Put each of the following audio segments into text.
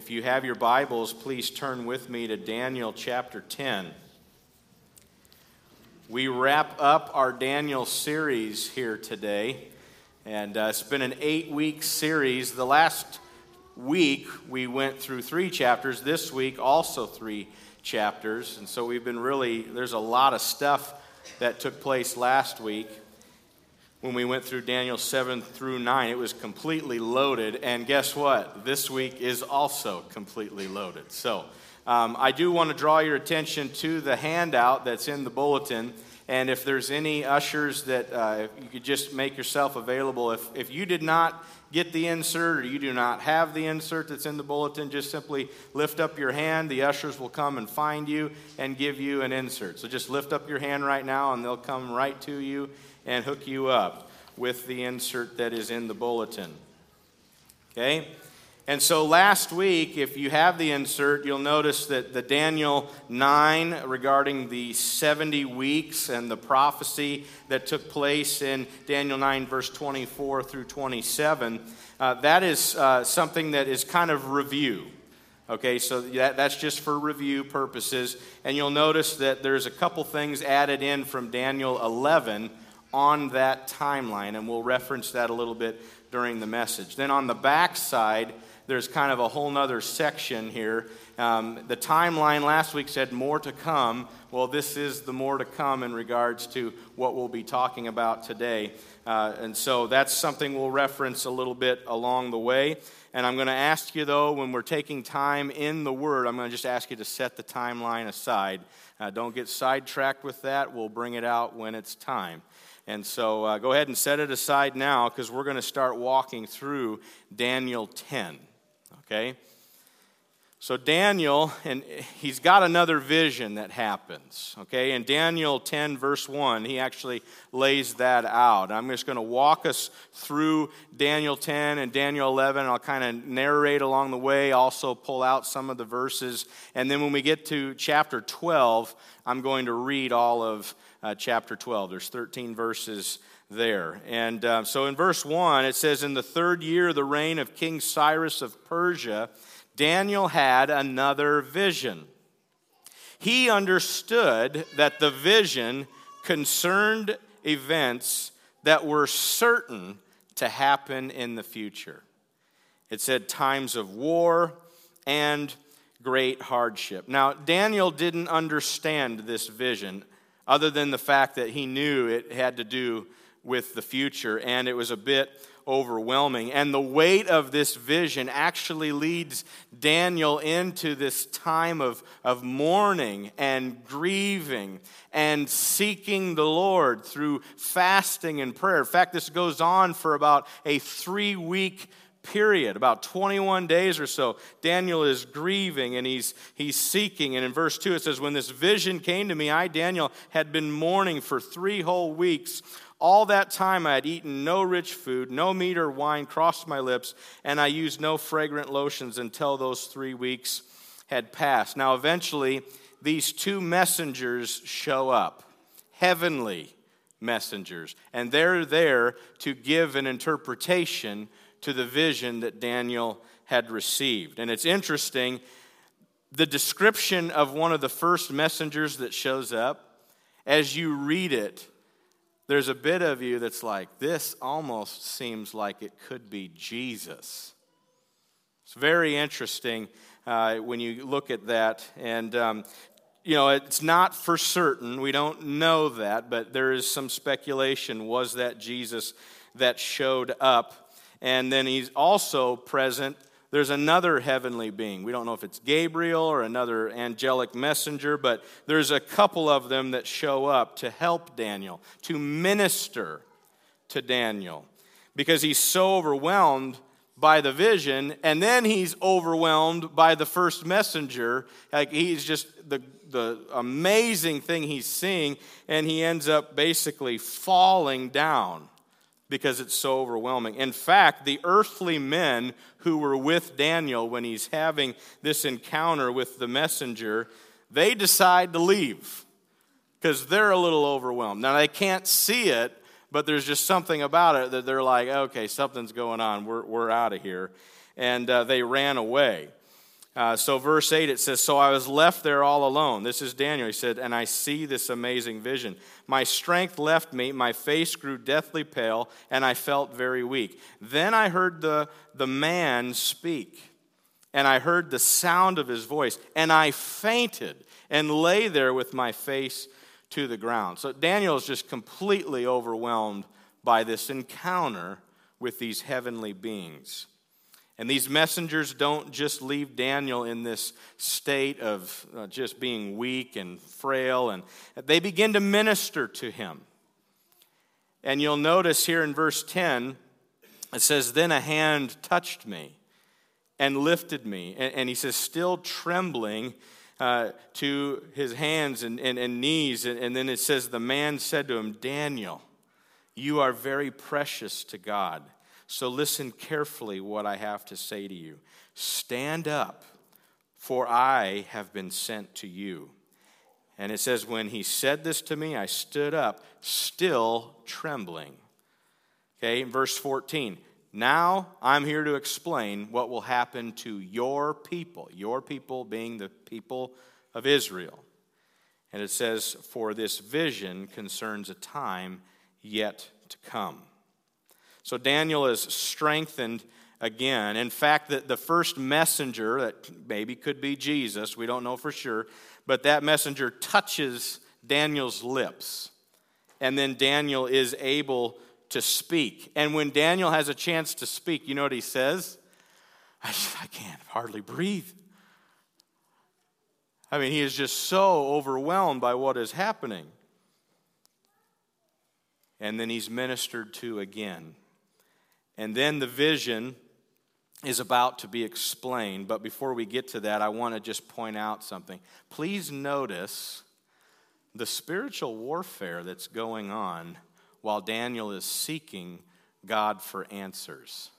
If you have your Bibles, please turn with me to Daniel chapter 10. We wrap up our Daniel series here today, and it's been an 8-week series. The last week we went through 3 chapters, this week also 3 chapters, and so we've been really, there's a lot of stuff that took place last week. When we went through Daniel 7 through 9, it was completely loaded. And guess what? This week is also completely loaded. So I do want to draw your attention to the handout that's in the bulletin. And if there's any ushers that you could just make yourself available. If you did not get the insert or you do not have the insert that's in the bulletin, just simply lift up your hand. The ushers will come and find you and give you an insert. So just lift up your hand right now and they'll come right to you and hook you up with the insert that is in the bulletin. Okay? And so last week, if you have the insert, you'll notice that the Daniel 9 regarding the 70 weeks and the prophecy that took place in Daniel 9 verse 24 through 27, that is something that is kind of review. Okay, so that's just for review purposes. And you'll notice that there's a couple things added in from Daniel 11 on that timeline, and we'll reference that a little bit during the message. Then on the back side, there's kind of a whole nother section here. The timeline last week said more to come. Well, this is the more to come in regards to what we'll be talking about today. And so that's something we'll reference a little bit along the way. And I'm going to ask you, though, when we're taking time in the Word, I'm going to just ask you to set the timeline aside. Don't get sidetracked with that. We'll bring it out when it's time. And so go ahead and set it aside now because we're going to start walking through Daniel 10, okay? So Daniel, and he's got another vision that happens, okay? In Daniel 10 verse 1, he actually lays that out. I'm just going to walk us through Daniel 10 and Daniel 11. I'll kind of narrate along the way, also pull out some of the verses. And then when we get to chapter 12, I'm going to read all of chapter 12. There's 13 verses there. And so in verse 1, it says, "In the third year of the reign of King Cyrus of Persia, Daniel had another vision. He understood that the vision concerned events that were certain to happen in the future." It said times of war and great hardship. Now, Daniel didn't understand this vision other than the fact that he knew it had to do with the future, and it was a bit overwhelming. And the weight of this vision actually leads Daniel into this time of mourning and grieving and seeking the Lord through fasting and prayer. In fact, this goes on for about a 3-week period, about 21 days or so. Daniel is grieving and he's seeking. And in verse 2 it says, "When this vision came to me, I, Daniel, had been mourning for 3 whole weeks. All that time I had eaten no rich food, no meat or wine crossed my lips, and I used no fragrant lotions until those 3 weeks had passed." Now eventually these 2 messengers show up, heavenly messengers, and they're there to give an interpretation to the vision that Daniel had received. And it's interesting, the description of one of the first messengers that shows up, as you read it, there's a bit of you that's like, this almost seems like it could be Jesus. It's very interesting when you look at that. And, you know, it's not for certain. We don't know that, but there is some speculation. Was that Jesus that showed up? And then he's also present. There's another heavenly being. We don't know if it's Gabriel or another angelic messenger, but there's a couple of them that show up to help Daniel, to minister to Daniel, because he's so overwhelmed by the vision, and then he's overwhelmed by the first messenger. Like, he's just the amazing thing he's seeing, and he ends up basically falling down, because it's so overwhelming. In fact, the earthly men who were with Daniel when he's having this encounter with the messenger, they decide to leave because they're a little overwhelmed. Now, they can't see it, but there's just something about it that they're like, okay, something's going on. We're out of here. And they ran away. So verse 8, it says, "So I was left there all alone." This is Daniel. He said, "And I see this amazing vision. My strength left me, my face grew deathly pale, and I felt very weak. Then I heard the man speak, and I heard the sound of his voice, and I fainted and lay there with my face to the ground." So Daniel is just completely overwhelmed by this encounter with these heavenly beings. And these messengers don't just leave Daniel in this state of just being weak and frail, and they begin to minister to him. And you'll notice here in verse 10, it says, "Then a hand touched me and lifted me." And he says, still trembling to his hands and knees. And then it says, "The man said to him, 'Daniel, you are very precious to God. So listen carefully what I have to say to you. Stand up, for I have been sent to you.' And it says, 'When he said this to me, I stood up, still trembling.'" Okay, verse 14. "Now I'm here to explain what will happen to your people being the people of Israel." And it says, "For this vision concerns a time yet to come." So Daniel is strengthened again. In fact, the first messenger, that maybe could be Jesus, we don't know for sure, but that messenger touches Daniel's lips. And then Daniel is able to speak. And when Daniel has a chance to speak, you know what he says? I can't hardly breathe. I mean, he is just so overwhelmed by what is happening. And then he's ministered to again. And then the vision is about to be explained. But before we get to that, I want to just point out something. Please notice the spiritual warfare that's going on while Daniel is seeking God for answers.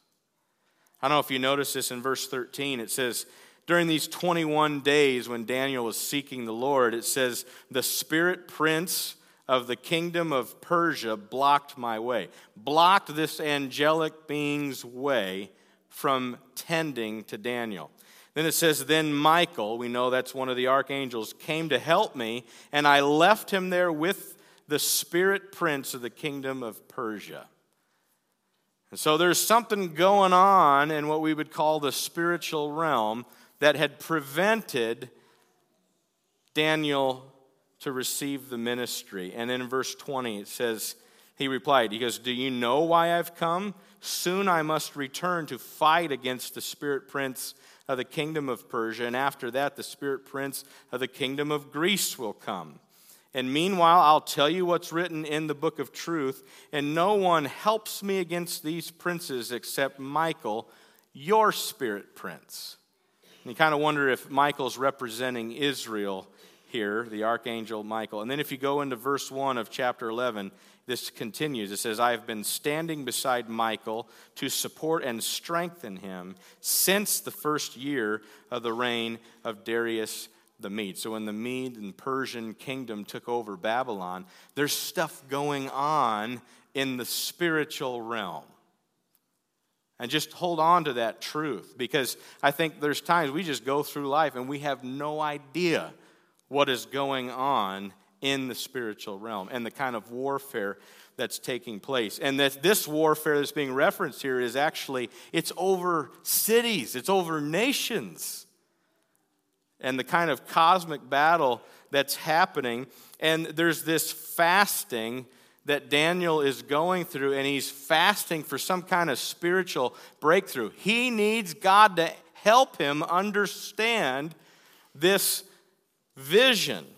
I don't know if you notice this in verse 13. It says, during these 21 days when Daniel was seeking the Lord, it says, "The spirit prince of the kingdom of Persia blocked my way." Blocked this angelic being's way from tending to Daniel. Then it says, "Then Michael," we know that's one of the archangels, "came to help me, and I left him there with the spirit prince of the kingdom of Persia." And so there's something going on in what we would call the spiritual realm that had prevented Daniel to receive the ministry. And then in verse 20 it says, he replied, he goes, "Do you know why I've come? Soon I must return to fight against the spirit prince of the kingdom of Persia, and after that the spirit prince of the kingdom of Greece will come. And meanwhile I'll tell you what's written in the book of truth, and no one helps me against these princes except Michael, your spirit prince." And you kind of wonder if Michael's representing Israel here, the archangel Michael. And then if you go into verse 1 of chapter 11, this continues. It says, "I have been standing beside Michael to support and strengthen him since the first year of the reign of Darius the Mede." So when the Mede and Persian kingdom took over Babylon, there's stuff going on in the spiritual realm. And just hold on to that truth, because I think there's times we just go through life and we have no idea what is going on in the spiritual realm and the kind of warfare that's taking place. And that this warfare that's being referenced here is actually, it's over cities, it's over nations, and the kind of cosmic battle that's happening. And there's this fasting that Daniel is going through, and he's fasting for some kind of spiritual breakthrough. He needs God to help him understand this vision,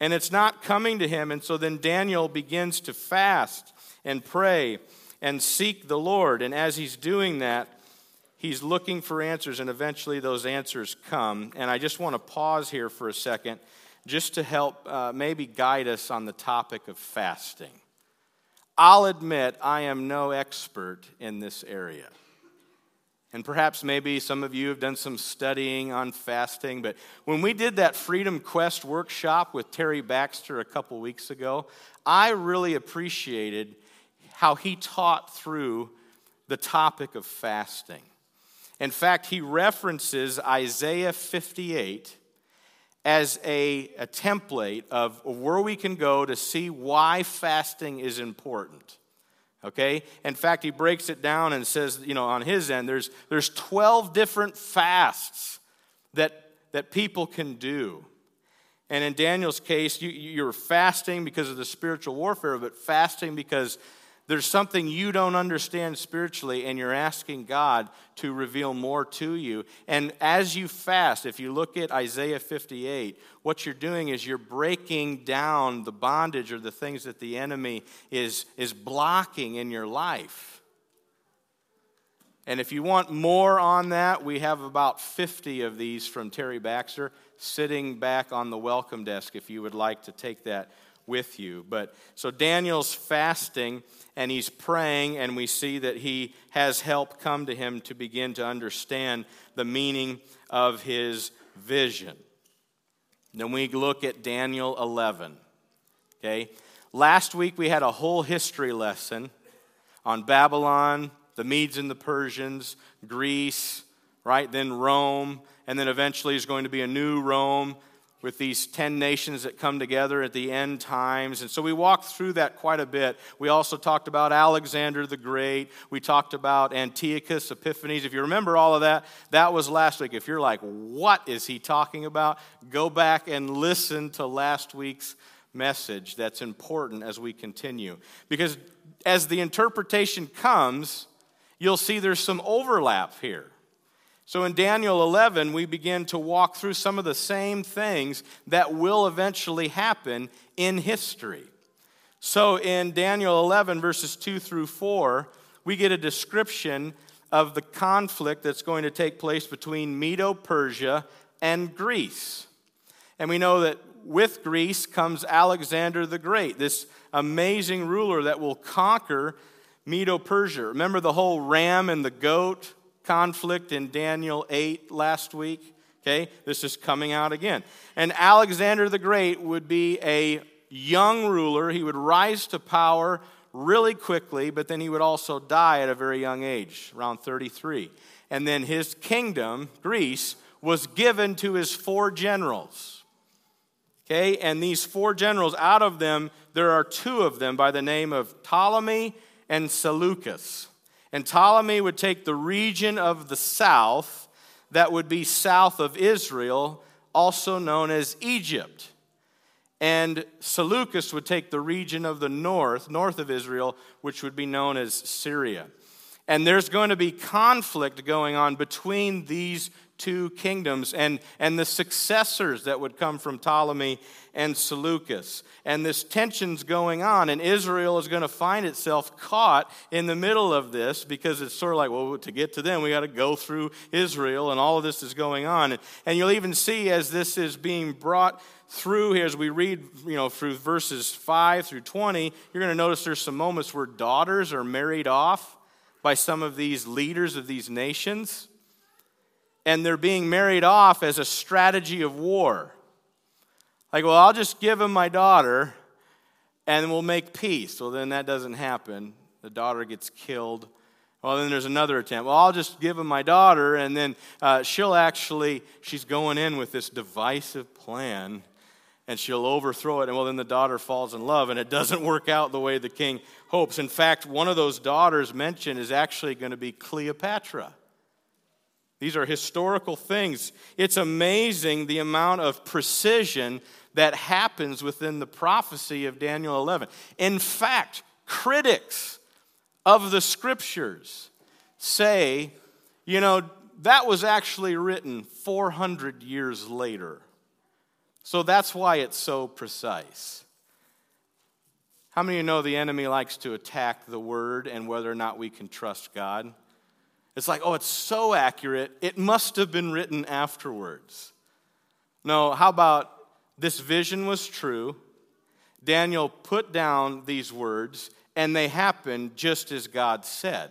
and it's not coming to him. And so then Daniel begins to fast and pray and seek the Lord, and as he's doing that, he's looking for answers, and eventually those answers come. And I just want to pause here for a second just to help maybe guide us on the topic of fasting. I'll admit I am no expert in this area. And perhaps maybe some of you have done some studying on fasting, but when we did that Freedom Quest workshop with Terry Baxter a couple weeks ago, I really appreciated how he taught through the topic of fasting. In fact, he references Isaiah 58 as a template of where we can go to see why fasting is important. Okay? In fact, he breaks it down and says, you know, on his end, there's 12 different fasts that people can do. And in Daniel's case, you're fasting because of the spiritual warfare, but fasting because there's something you don't understand spiritually, and you're asking God to reveal more to you. And as you fast, if you look at Isaiah 58, what you're doing is you're breaking down the bondage or the things that the enemy is blocking in your life. And if you want more on that, we have about 50 of these from Terry Baxter sitting back on the welcome desk if you would like to take that with you. But so Daniel's fasting and he's praying, and we see that he has help come to him to begin to understand the meaning of his vision. Then we look at Daniel 11. Okay? Last week we had a whole history lesson on Babylon, the Medes and the Persians, Greece, right? Then Rome, and then eventually is going to be a new Rome with these 10 nations that come together at the end times. And so we walked through that quite a bit. We also talked about Alexander the Great. We talked about Antiochus Epiphanes. If you remember all of that, that was last week. If you're like, what is he talking about? Go back and listen to last week's message. That's important as we continue. Because as the interpretation comes, you'll see there's some overlap here. So in Daniel 11, we begin to walk through some of the same things that will eventually happen in history. So in Daniel 11, verses 2 through 4, we get a description of the conflict that's going to take place between Medo-Persia and Greece. And we know that with Greece comes Alexander the Great, this amazing ruler that will conquer Medo-Persia. Remember the whole ram and the goat conflict in Daniel 8 last week? Okay, this is coming out again. And Alexander the Great would be a young ruler. He would rise to power really quickly, but then he would also die at a very young age, around 33. And then his kingdom, Greece, was given to his 4 generals. Okay, and these 4 generals, out of them, there are 2 of them by the name of Ptolemy and Seleucus. And Ptolemy would take the region of the south that would be south of Israel, also known as Egypt. And Seleucus would take the region of the north of Israel, which would be known as Syria. And there's going to be conflict going on between these 2 kingdoms and the successors that would come from Ptolemy and Seleucus. And this tension's going on, and Israel is going to find itself caught in the middle of this because it's sort of like, well, to get to them, we got to go through Israel, and all of this is going on. And you'll even see as this is being brought through here, as we read, you know, through verses 5 through 20, you're going to notice there's some moments where daughters are married off by some of these leaders of these nations. And they're being married off as a strategy of war. Like, well, I'll just give him my daughter and we'll make peace. Well, then that doesn't happen. The daughter gets killed. Well, then there's another attempt. Well, I'll just give him my daughter, and then she's going in with this divisive plan, and she'll overthrow it. And well, then the daughter falls in love, and it doesn't work out the way the king hopes. In fact, one of those daughters mentioned is actually going to be Cleopatra. These are historical things. It's amazing the amount of precision that happens within the prophecy of Daniel 11. In fact, critics of the scriptures say, you know, that was actually written 400 years later. So that's why it's so precise. How many of you know the enemy likes to attack the word and whether or not we can trust God? It's like, oh, it's so accurate, it must have been written afterwards. No, how about this vision was true, Daniel put down these words, and they happened just as God said.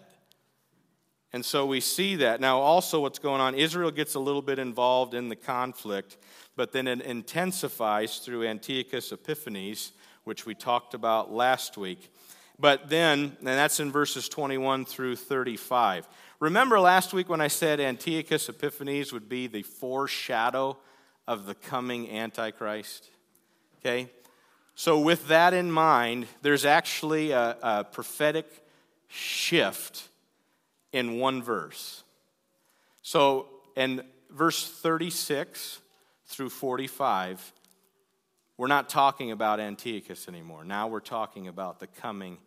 And so we see that. Now, also what's going on, Israel gets a little bit involved in the conflict, but then it intensifies through Antiochus Epiphanes, which we talked about last week. But then, and that's in verses 21 through 35. Remember last week when I said Antiochus Epiphanes would be the foreshadow of the coming Antichrist? Okay? So with that in mind, there's actually a prophetic shift in one verse. So in verse 36 through 45, we're not talking about Antiochus anymore. Now we're talking about the coming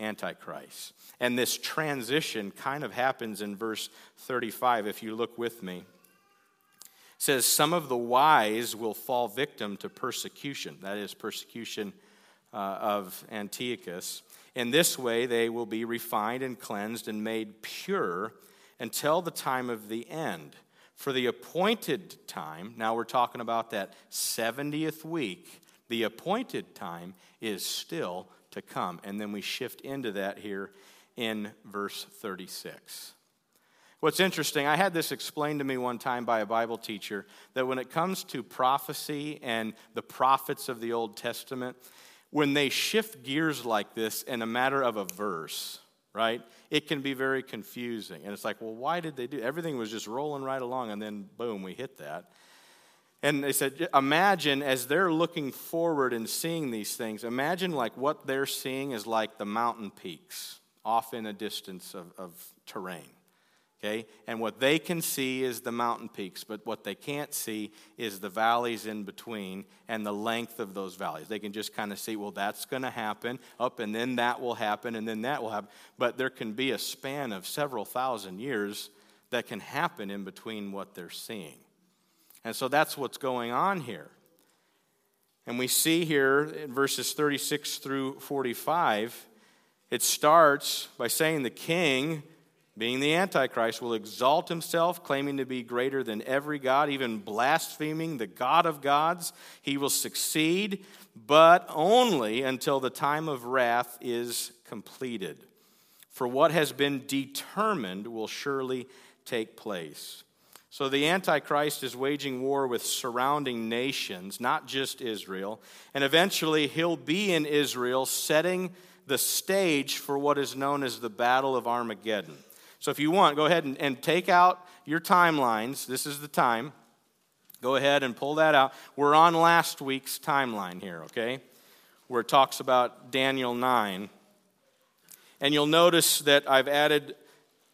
Antichrist. And this transition kind of happens in verse 35, if you look with me. It says, some of the wise will fall victim to persecution. That is persecution of Antiochus. In this way, they will be refined and cleansed and made pure until the time of the end. For the appointed time, now we're talking about that 70th week, the appointed time is still to come. And then we shift into that here in verse 36. What's interesting, I had this explained to me one time by a Bible teacher, that when it comes to prophecy and the prophets of the Old Testament, when they shift gears like this in a matter of a verse, right, it can be very confusing. And it's like, well, why did they do? Everything was just rolling right along, and then, boom, we hit that. And they said, imagine as they're looking forward and seeing these things, imagine like what they're seeing is like the mountain peaks off in a distance of terrain, okay? And what they can see is the mountain peaks, but what they can't see is the valleys in between and the length of those valleys. They can just kind of see, well, that's going to happen up, and then that will happen, and then that will happen. But there can be a span of several thousand years that can happen in between what they're seeing. And so that's what's going on here. And we see here in verses 36 through 45, it starts by saying the king, being the Antichrist, will exalt himself, claiming to be greater than every god, even blaspheming the God of gods. He will succeed, but only until the time of wrath is completed. For what has been determined will surely take place. So the Antichrist is waging war with surrounding nations, not just Israel. And eventually he'll be in Israel, setting the stage for what is known as the Battle of Armageddon. So if you want, go ahead and take out your timelines. This is the time. Go ahead and pull that out. We're on last week's timeline here, okay? Where it talks about Daniel 9. And you'll notice that I've added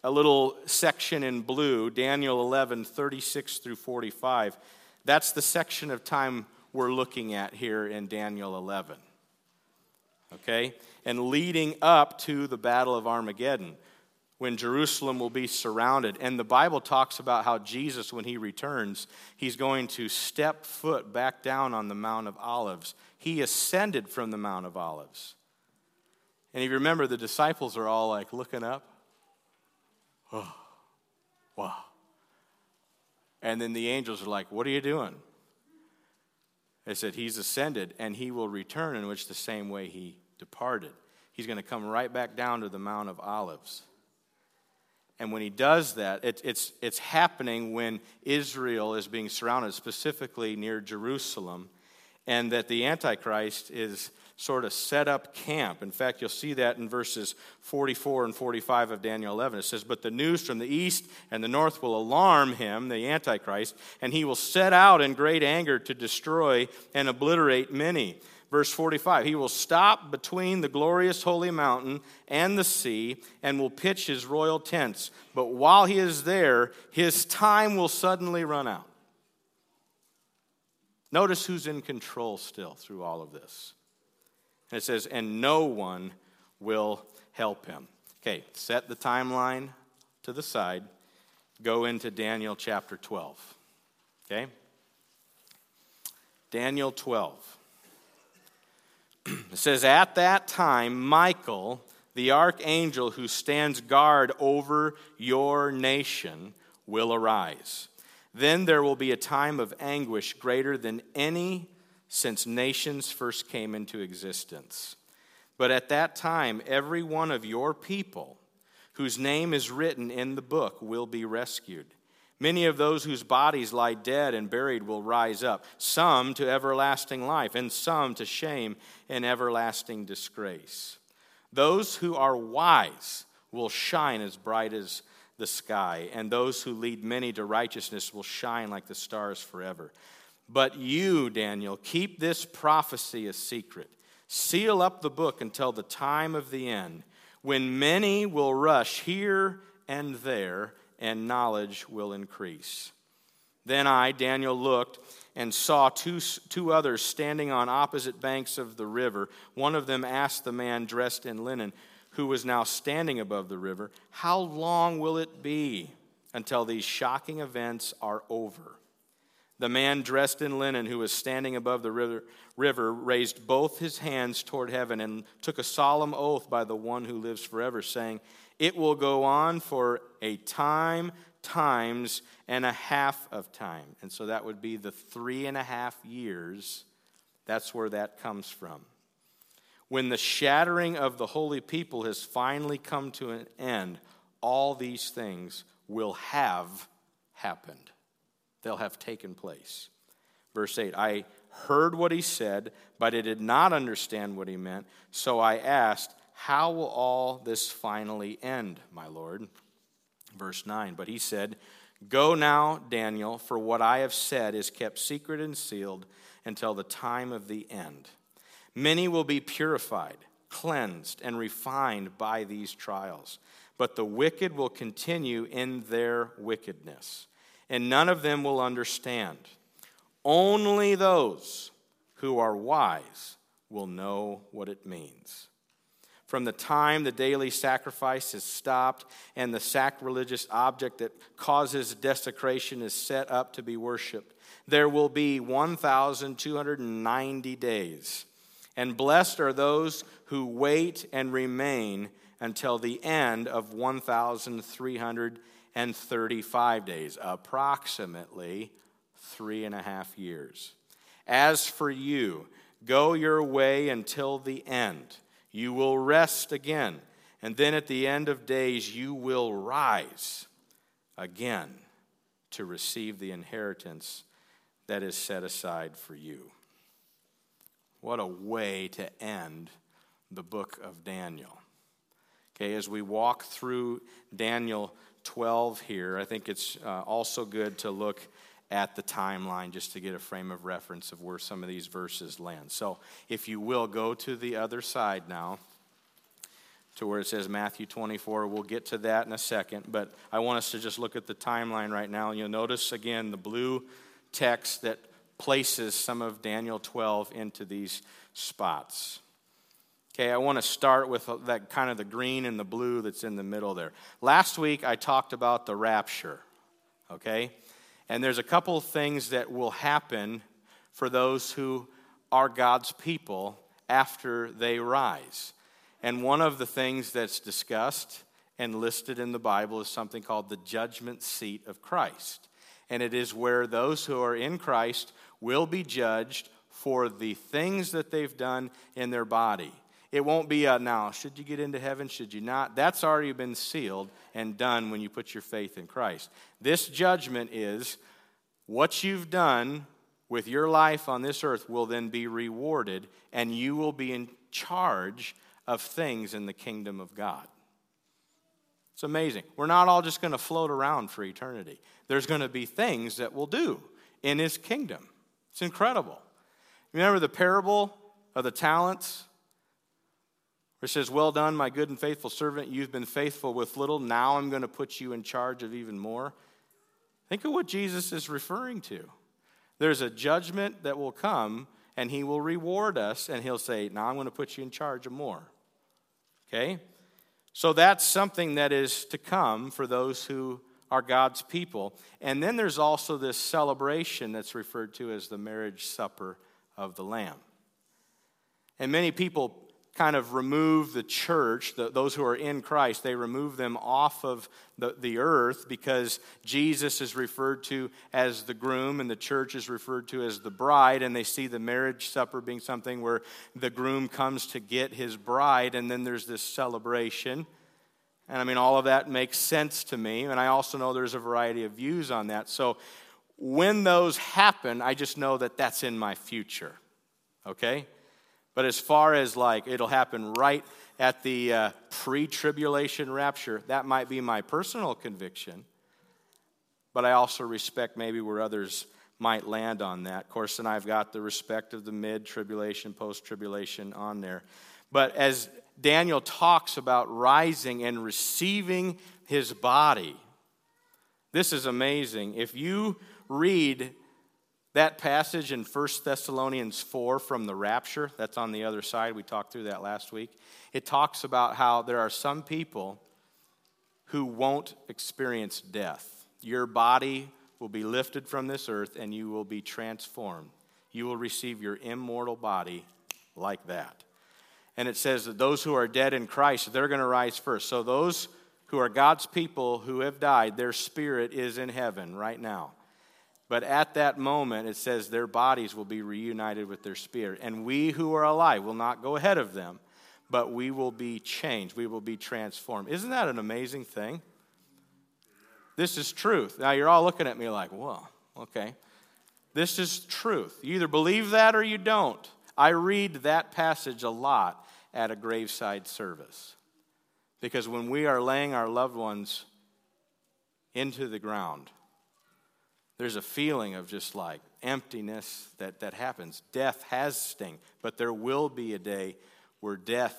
a little section in blue, Daniel 11, 36 through 45. That's the section of time we're looking at here in Daniel 11. Okay? And leading up to the Battle of Armageddon, when Jerusalem will be surrounded. And the Bible talks about how Jesus, when he returns, he's going to step foot back down on the Mount of Olives. He ascended from the Mount of Olives. And if you remember, the disciples are all like looking up. Oh, wow. And then the angels are like, what are you doing? They said, he's ascended, and he will return in which the same way he departed. He's going to come right back down to the Mount of Olives. And when he does that, it's happening when Israel is being surrounded, specifically near Jerusalem, and that the Antichrist is sort of set up camp. In fact, you'll see that in verses 44 and 45 of Daniel 11. It says, but the news from the east and the north will alarm him, the Antichrist, and he will set out in great anger to destroy and obliterate many. Verse 45, he will stop between the glorious holy mountain and the sea and will pitch his royal tents. But while he is there, his time will suddenly run out. Notice who's in control still through all of this. And it says, and no one will help him. Okay, set the timeline to the side. Go into Daniel chapter 12. Okay? Daniel 12. It says, at that time, Michael, the archangel who stands guard over your nation, will arise. Then there will be a time of anguish greater than any since nations first came into existence. But at that time, every one of your people whose name is written in the book will be rescued. Many of those whose bodies lie dead and buried will rise up, some to everlasting life, and some to shame and everlasting disgrace. Those who are wise will shine as bright as the sky, and those who lead many to righteousness will shine like the stars forever. But you, Daniel, keep this prophecy a secret. Seal up the book until the time of the end, when many will rush here and there, and knowledge will increase. Then I, Daniel, looked and saw two others standing on opposite banks of the river. One of them asked the man dressed in linen, who was now standing above the river, "How long will it be until these shocking events are over?" The man dressed in linen, who was standing above the river, raised both his hands toward heaven and took a solemn oath by the one who lives forever, saying, "It will go on for a time, times, and a half of time." And so that would be the 3.5 years. That's where that comes from. When the shattering of the holy people has finally come to an end, all these things will have happened. They'll have taken place. Verse 8, I heard what he said, but I did not understand what he meant. So I asked, "How will all this finally end, my Lord?" Verse 9, but he said, "Go now, Daniel, for what I have said is kept secret and sealed until the time of the end. Many will be purified, cleansed, and refined by these trials, but the wicked will continue in their wickedness, and none of them will understand. Only those who are wise will know what it means. From the time the daily sacrifice is stopped and the sacrilegious object that causes desecration is set up to be worshipped, there will be 1,290 days. And blessed are those who wait and remain until the end of 1,335 days, approximately 3.5 years. As for you, go your way until the end. You will rest again, and then at the end of days you will rise again to receive the inheritance that is set aside for you." What a way to end the book of Daniel. Okay, as we walk through Daniel 12 here, I think it's also good to look at the timeline just to get a frame of reference of where some of these verses land. So if you will, go to the other side now to where it says Matthew 24. We'll get to that in a second, but I want us to just look at the timeline right now. And you'll notice again the blue text that places some of Daniel 12 into these spots. Okay, I want to start with that kind of the green and the blue that's in the middle there. Last week I talked about the rapture, okay? And there's a couple things that will happen for those who are God's people after they rise. And one of the things that's discussed and listed in the Bible is something called the judgment seat of Christ. And it is where those who are in Christ will be judged for the things that they've done in their body. It won't be now, should you get into heaven, should you not? That's already been sealed and done when you put your faith in Christ. This judgment is what you've done with your life on this earth will then be rewarded, and you will be in charge of things in the kingdom of God. It's amazing. We're not all just going to float around for eternity. There's going to be things that we'll do in His kingdom. It's incredible. Remember the parable of the talents? It says, "Well done, my good and faithful servant. You've been faithful with little. Now I'm going to put you in charge of even more." Think of what Jesus is referring to. There's a judgment that will come, and He will reward us, and He'll say, "Now I'm going to put you in charge of more." Okay? So that's something that is to come for those who are God's people. And then there's also this celebration that's referred to as the marriage supper of the Lamb. And many people kind of remove the church, those who are in Christ, they remove them off of the earth because Jesus is referred to as the groom and the church is referred to as the bride, and they see the marriage supper being something where the groom comes to get his bride, and then there's this celebration. And I mean, all of that makes sense to me, and I also know there's a variety of views on that. So when those happen, I just know that that's in my future, okay? But as far as like it'll happen right at the pre-tribulation rapture. That might be my personal conviction, but I also respect maybe where others might land on that. Of course, and I've got the respect of the mid-tribulation, post-tribulation on there. But as Daniel talks about rising and receiving his body, this is amazing. If you read that passage in 1 Thessalonians 4 from the rapture, that's on the other side. We talked through that last week. It talks about how there are some people who won't experience death. Your body will be lifted from this earth and you will be transformed. You will receive your immortal body like that. And it says that those who are dead in Christ, they're going to rise first. So those who are God's people who have died, their spirit is in heaven right now. But at that moment, it says their bodies will be reunited with their spirit. And we who are alive will not go ahead of them, but we will be changed. We will be transformed. Isn't that an amazing thing? This is truth. Now, you're all looking at me like, whoa, okay. This is truth. You either believe that or you don't. I read that passage a lot at a graveside service. Because when we are laying our loved ones into the ground, there's a feeling of just like emptiness that happens. Death has sting, but there will be a day where death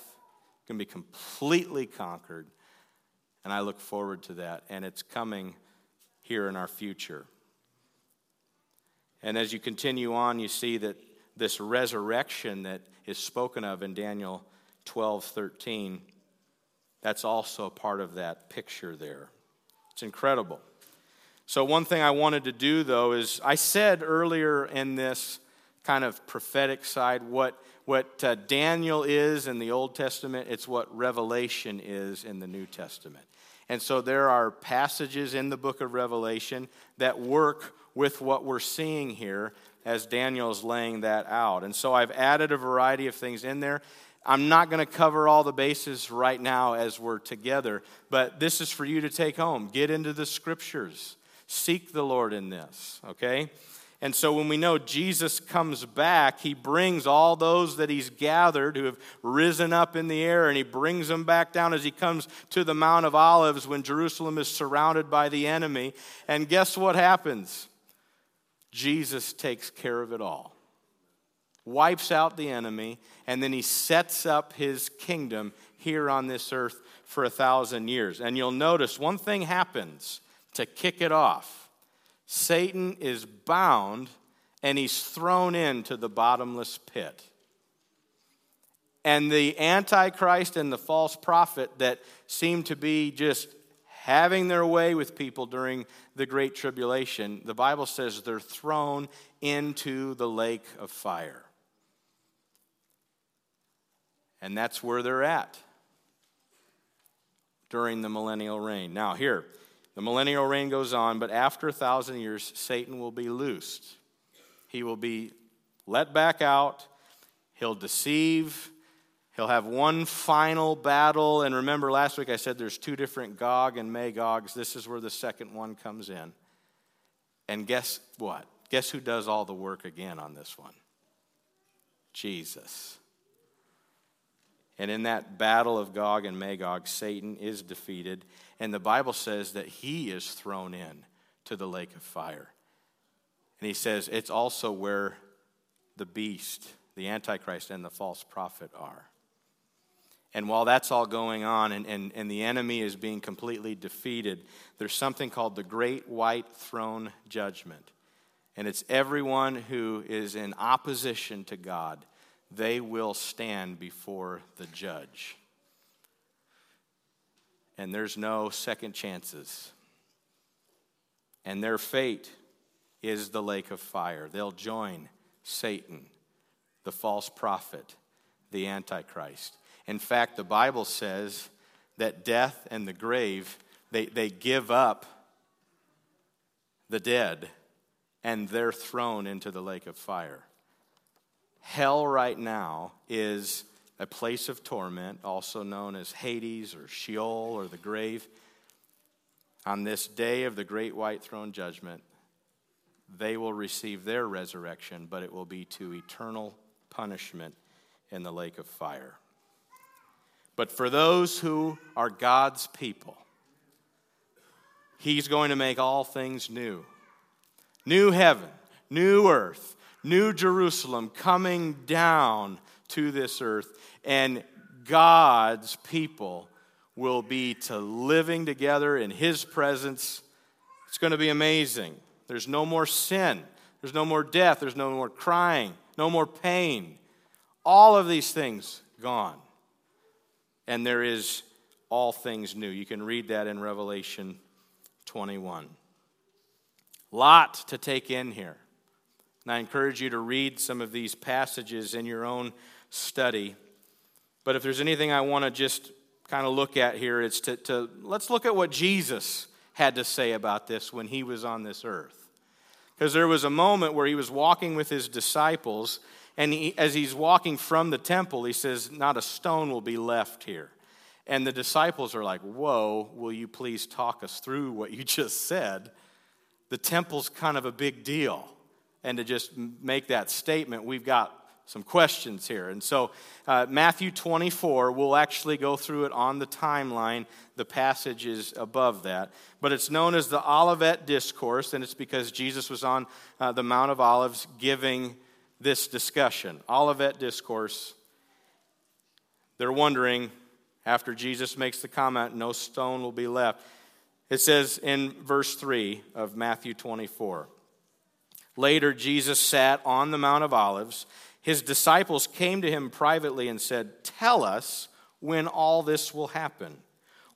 can be completely conquered, and I look forward to that, and it's coming here in our future. And as you continue on, you see that this resurrection that is spoken of in Daniel 12:13, that's also part of that picture there. It's incredible. So one thing I wanted to do, though, is I said earlier in this kind of prophetic side what Daniel is in the Old Testament, it's what Revelation is in the New Testament. And so there are passages in the book of Revelation that work with what we're seeing here as Daniel's laying that out. And so I've added a variety of things in there. I'm not going to cover all the bases right now as we're together, but this is for you to take home. Get into the Scriptures. Seek the Lord in this, okay? And so when we know Jesus comes back, he brings all those that he's gathered who have risen up in the air, and he brings them back down as he comes to the Mount of Olives when Jerusalem is surrounded by the enemy. And guess what happens? Jesus takes care of it all, wipes out the enemy, and then he sets up his kingdom here on this earth for 1,000 years. And you'll notice one thing happens to kick it off. Satan is bound and he's thrown into the bottomless pit. And the Antichrist and the false prophet that seem to be just having their way with people during the Great Tribulation, the Bible says they're thrown into the lake of fire. And that's where they're at during the millennial reign. Now here, the millennial reign goes on, but after 1,000 years, Satan will be loosed. He will be let back out. He'll deceive. He'll have one final battle. And remember, last week I said there's two different Gog and Magogs. This is where the second one comes in. And guess what? Guess who does all the work again on this one? Jesus. And in that battle of Gog and Magog, Satan is defeated. And the Bible says that he is thrown in to the lake of fire. And he says it's also where the beast, the Antichrist, and the false prophet are. And while that's all going on and the enemy is being completely defeated, there's something called the Great White Throne Judgment. And it's everyone who is in opposition to God. They will stand before the judge. And there's no second chances. And their fate is the lake of fire. They'll join Satan, the false prophet, the Antichrist. In fact, the Bible says that death and the grave, they give up the dead and they're thrown into the lake of fire. Hell right now is a place of torment, also known as Hades or Sheol or the grave. On this day of the Great White Throne Judgment, they will receive their resurrection, but it will be to eternal punishment in the lake of fire. But for those who are God's people, he's going to make all things new. New heaven, new earth, new Jerusalem coming down to this earth. And God's people will be to living together in his presence. It's going to be amazing. There's no more sin. There's no more death. There's no more crying. No more pain. All of these things gone. And there is all things new. You can read that in Revelation 21. Lot to take in here. And I encourage you to read some of these passages in your own study. But if there's anything I want to just kind of look at here, it's to let's look at what Jesus had to say about this when he was on this earth. Because there was a moment where he was walking with his disciples, and as he's walking from the temple, he says, not a stone will be left here. And the disciples are like, whoa, will you please talk us through what you just said? The temple's kind of a big deal. And to just make that statement, we've got some questions here. And so Matthew 24, we'll actually go through it on the timeline. The passage is above that. But it's known as the Olivet Discourse, and it's because Jesus was on the Mount of Olives giving this discussion. Olivet Discourse. They're wondering, after Jesus makes the comment, no stone will be left. It says in verse 3 of Matthew 24, later Jesus sat on the Mount of Olives. His disciples came to him privately and said, tell us when all this will happen.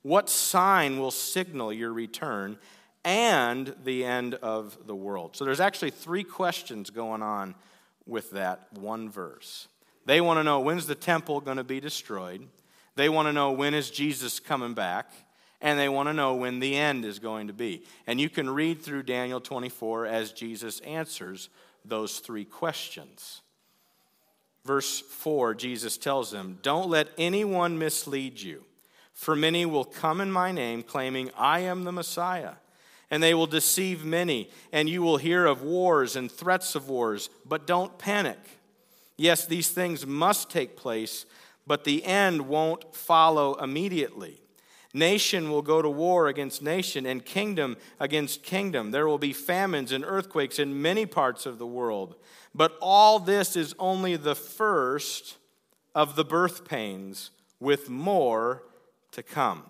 What sign will signal your return and the end of the world? So there's actually three questions going on with that one verse. They want to know, when's the temple going to be destroyed? They want to know, when is Jesus coming back? And they want to know when the end is going to be. And you can read through Daniel 24 as Jesus answers those three questions. Verse 4, Jesus tells them, don't let anyone mislead you, for many will come in my name, claiming, I am the Messiah, and they will deceive many, and you will hear of wars and threats of wars, but don't panic. Yes, these things must take place, but the end won't follow immediately. Nation will go to war against nation, and kingdom against kingdom. There will be famines and earthquakes in many parts of the world. But all this is only the first of the birth pains, with more to come.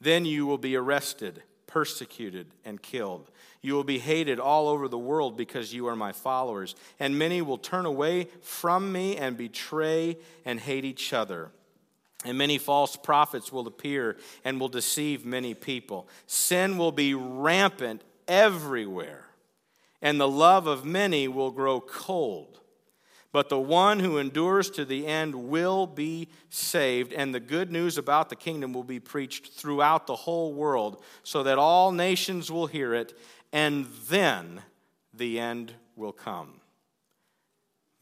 Then you will be arrested, persecuted, and killed. You will be hated all over the world because you are my followers. And many will turn away from me and betray and hate each other. And many false prophets will appear and will deceive many people. Sin will be rampant everywhere, and the love of many will grow cold. But the one who endures to the end will be saved, and the good news about the kingdom will be preached throughout the whole world so that all nations will hear it, and then the end will come.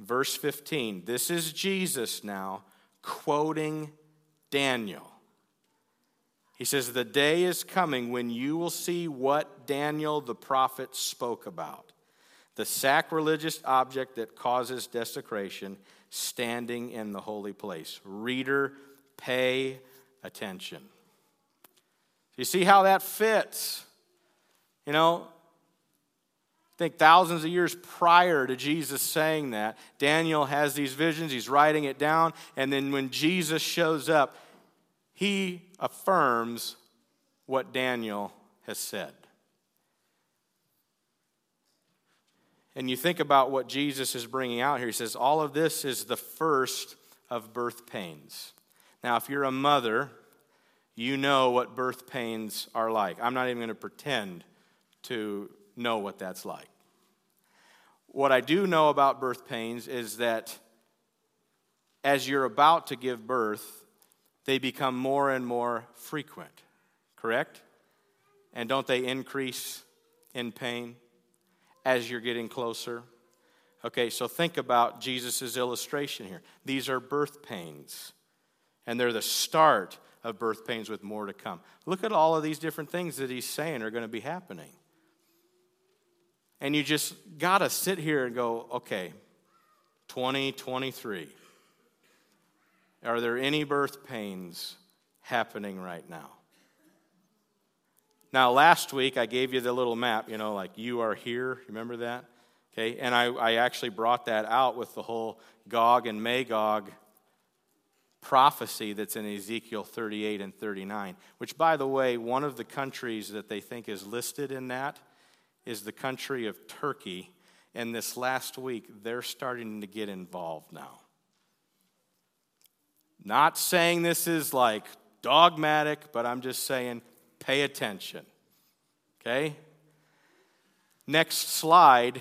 Verse 15, this is Jesus now quoting Daniel. He says, the day is coming when you will see what Daniel the prophet spoke about, the sacrilegious object that causes desecration standing in the holy place. Reader, pay attention. You see how that fits? You know, I think thousands of years prior to Jesus saying that, Daniel has these visions, he's writing it down, and then when Jesus shows up, he affirms what Daniel has said. And you think about what Jesus is bringing out here. He says, all of this is the first of birth pains. Now, if you're a mother, you know what birth pains are like. I'm not even going to pretend to know what that's like. What I do know about birth pains is that as you're about to give birth, they become more and more frequent, correct? And don't they increase in pain as you're getting closer? Okay, so think about Jesus' illustration here. These are birth pains, and they're the start of birth pains with more to come. Look at all of these different things that he's saying are going to be happening. And you just got to sit here and go, okay, 2023. Are there any birth pains happening right now? Now, last week, I gave you the little map, like you are here. Remember that? Okay, and I actually brought that out with the whole Gog and Magog prophecy that's in Ezekiel 38 and 39, which, by the way, one of the countries that they think is listed in that is the country of Turkey. And this last week, they're starting to get involved now. Not saying this is like dogmatic, but I'm just saying pay attention, okay? Next slide,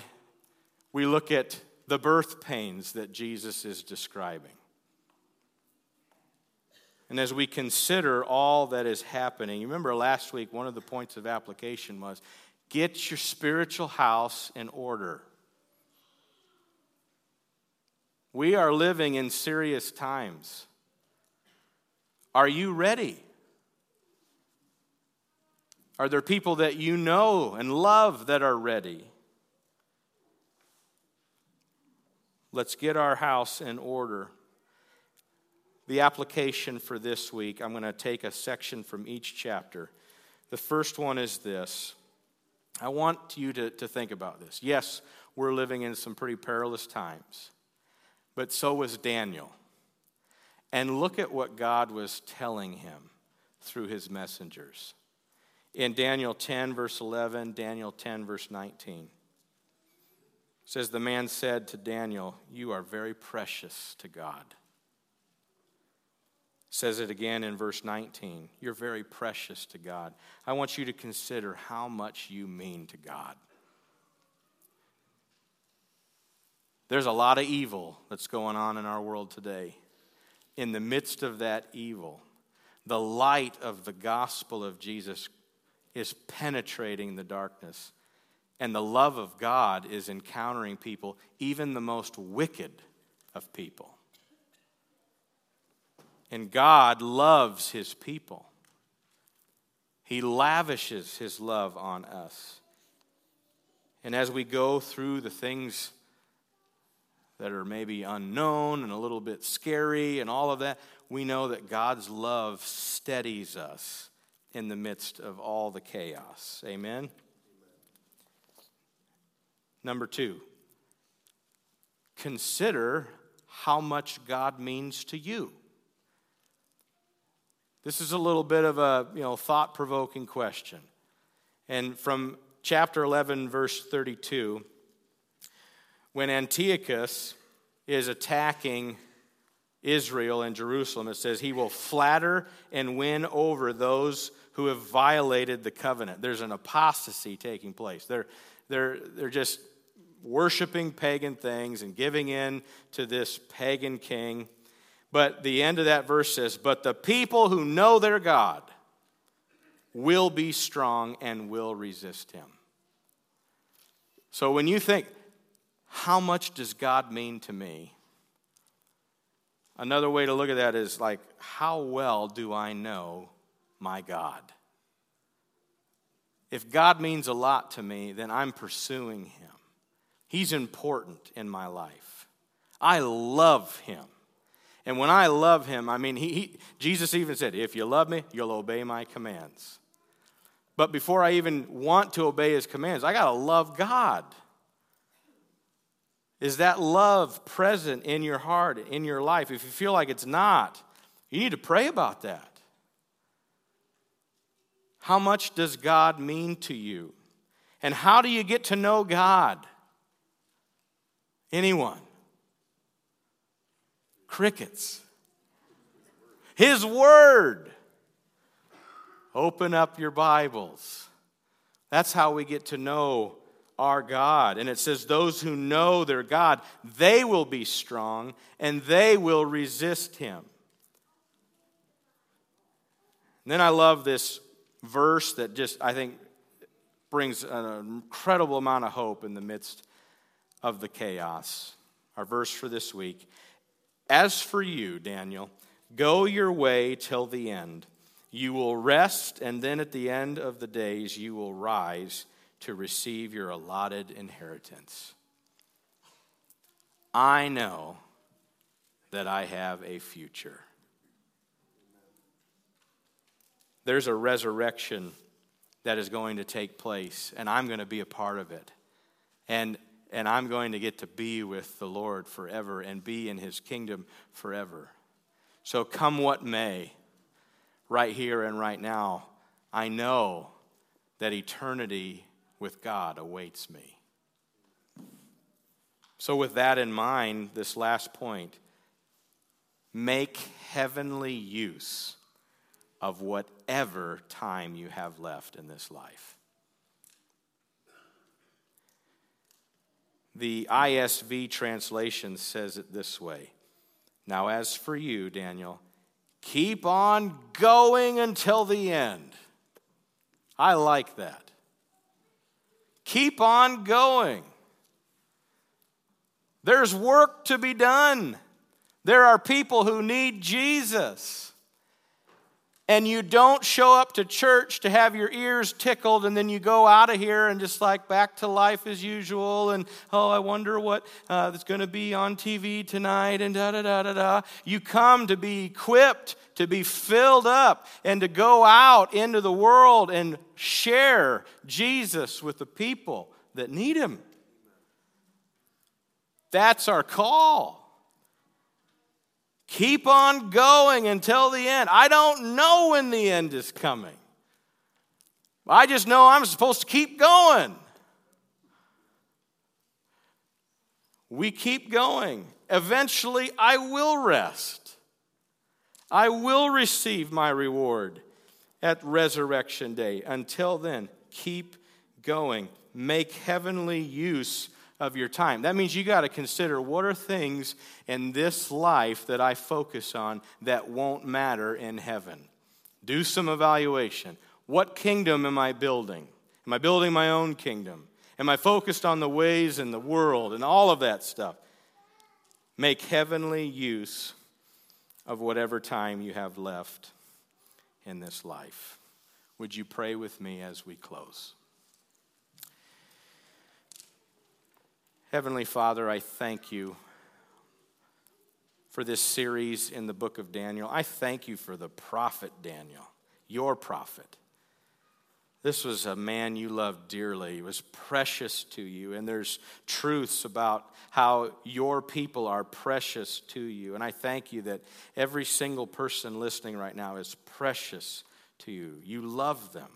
we look at the birth pains that Jesus is describing. And as we consider all that is happening, you remember last week, one of the points of application was get your spiritual house in order. We are living in serious times. Are you ready? Are there people that you know and love that are ready? Let's get our house in order. The application for this week, I'm going to take a section from each chapter. The first one is this. I want you to think about this. Yes, we're living in some pretty perilous times, but so was Daniel. And look at what God was telling him through his messengers. In Daniel 10, verse 11, Daniel 10, verse 19, it says, "The man said to Daniel, 'You are very precious to God.'" Says it again in verse 19. You're very precious to God. I want you to consider how much you mean to God. There's a lot of evil that's going on in our world today. In the midst of that evil, the light of the gospel of Jesus is penetrating the darkness, and the love of God is encountering people, even the most wicked of people. And God loves his people. He lavishes his love on us. And as we go through the things that are maybe unknown and a little bit scary and all of that, we know that God's love steadies us in the midst of all the chaos. Amen? Number two, consider how much God means to you. This is a little bit of a thought-provoking question. And from chapter 11, verse 32, when Antiochus is attacking Israel and Jerusalem, it says he will flatter and win over those who have violated the covenant. There's an apostasy taking place. They're just worshiping pagan things and giving in to this pagan king. But the end of that verse says, "But the people who know their God will be strong and will resist him." So when you think, how much does God mean to me? Another way to look at that is like, how well do I know my God? If God means a lot to me, then I'm pursuing him. He's important in my life. I love him. And when I love him, I mean, Jesus even said, if you love me, you'll obey my commands. But before I even want to obey his commands, I got to love God. Is that love present in your heart, in your life? If you feel like it's not, you need to pray about that. How much does God mean to you? And how do you get to know God? Anyone? Crickets. His word. Open up your Bibles. That's how we get to know our God. And it says those who know their God, they will be strong and they will resist him. And then I love this verse that just, I think, brings an incredible amount of hope in the midst of the chaos. Our verse for this week: "As for you, Daniel, go your way till the end. You will rest, and then at the end of the days you will rise to receive your allotted inheritance." I know that I have a future. There's a resurrection that is going to take place, and I'm going to be a part of it. And I'm going to get to be with the Lord forever and be in his kingdom forever. So come what may, right here and right now, I know that eternity with God awaits me. So with that in mind, this last point, make heavenly use of whatever time you have left in this life. The ISV translation says it this way. Now as for you, Daniel, keep on going until the end. I like that. Keep on going. There's work to be done. There are people who need Jesus. And you don't show up to church to have your ears tickled and then you go out of here and just like back to life as usual and, oh, I wonder what is going to be on TV tonight and da-da-da-da-da. You come to be equipped, to be filled up, and to go out into the world and share Jesus with the people that need him. That's our call. Keep on going until the end. I don't know when the end is coming. I just know I'm supposed to keep going. We keep going. Eventually, I will rest. I will receive my reward at Resurrection Day. Until then, keep going. Make heavenly use of your time. That means you got to consider what are things in this life that I focus on that won't matter in heaven. Do some evaluation. What kingdom am I building? Am I building my own kingdom? Am I focused on the ways in the world and all of that stuff? Make heavenly use of whatever time you have left in this life. Would you pray with me as we close? Heavenly Father, I thank you for this series in the book of Daniel. I thank you for the prophet Daniel, your prophet. This was a man you loved dearly. He was precious to you, and there's truths about how your people are precious to you. And I thank you that every single person listening right now is precious to you. You love them.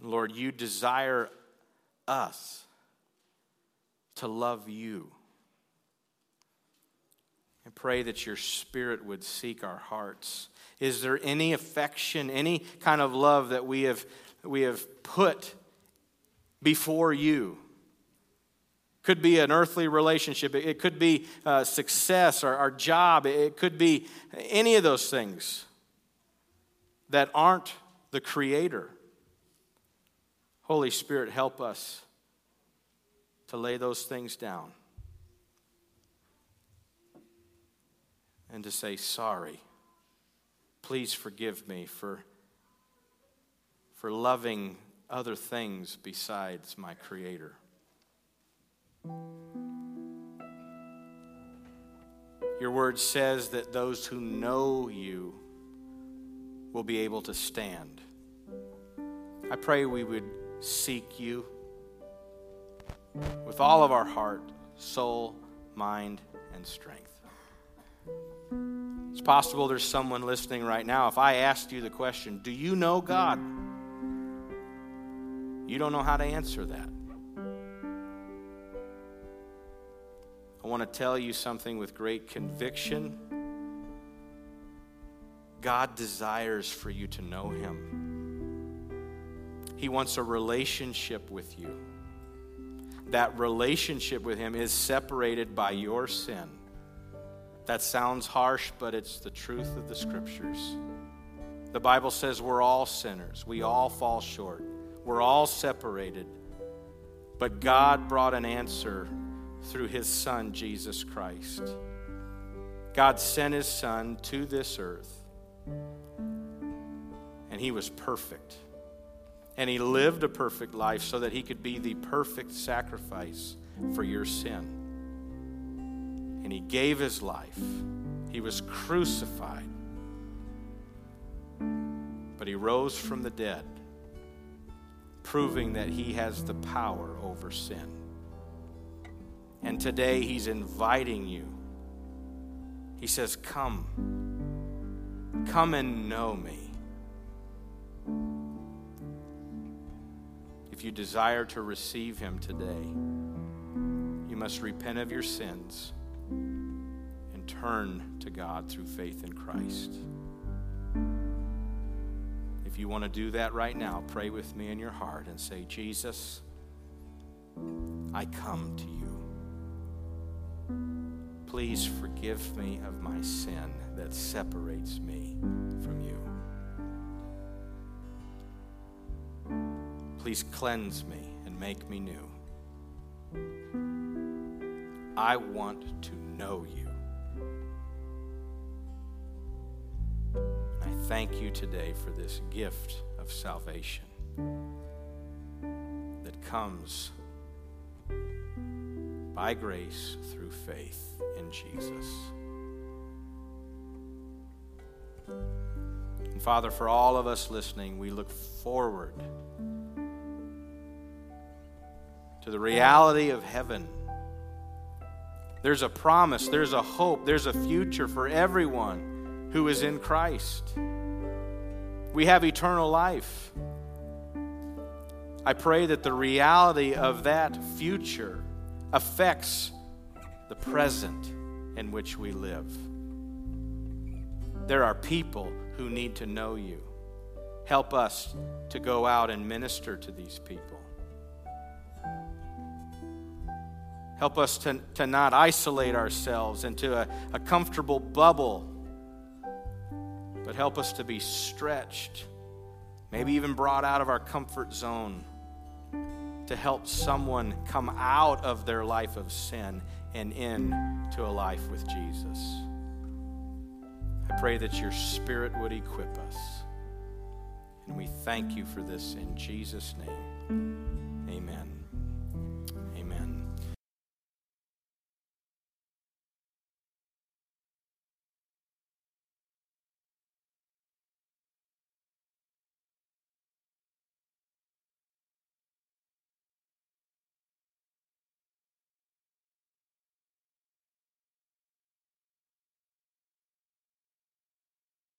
Lord, you desire us to love you. I pray that your Spirit would seek our hearts. Is there any affection, any kind of love that we have put before you? Could be an earthly relationship. It could be success or our job. It could be any of those things that aren't the Creator. Holy Spirit, help us to lay those things down and to say, sorry, please forgive me for loving other things besides my Creator. Your word says that those who know you will be able to stand. I pray we would seek you with all of our heart, soul, mind, and strength. It's possible there's someone listening right now. If I asked you the question, do you know God? You don't know how to answer that. I want to tell you something with great conviction. God desires for you to know him. He wants a relationship with you. That relationship with him is separated by your sin. That sounds harsh, but it's the truth of the Scriptures. The Bible says we're all sinners. We all fall short. We're all separated. But God brought an answer through his Son, Jesus Christ. God sent his Son to this earth, and he was perfect. And he lived a perfect life so that he could be the perfect sacrifice for your sin. and he gave his life. He was crucified, but he rose from the dead, proving that he has the power over sin. And today he's inviting you. He says, come. Come and know me. If you desire to receive him today, you must repent of your sins and turn to God through faith in Christ. If you want to do that right now, pray with me in your heart and say, Jesus, I come to you. Please forgive me of my sin that separates me from you. Please cleanse me and make me new. I want to know you. I thank you today for this gift of salvation that comes by grace through faith in Jesus. And Father, for all of us listening, we look forward to the reality of heaven. There's a promise, there's a hope, there's a future for everyone who is in Christ. We have eternal life. I pray that the reality of that future affects the present in which we live. There are people who need to know you. Help us to go out and minister to these people. Help us to not isolate ourselves into a comfortable bubble, but help us to be stretched, maybe even brought out of our comfort zone, to help someone come out of their life of sin and into a life with Jesus. I pray that your Spirit would equip us, and we thank you for this in Jesus' name. Amen.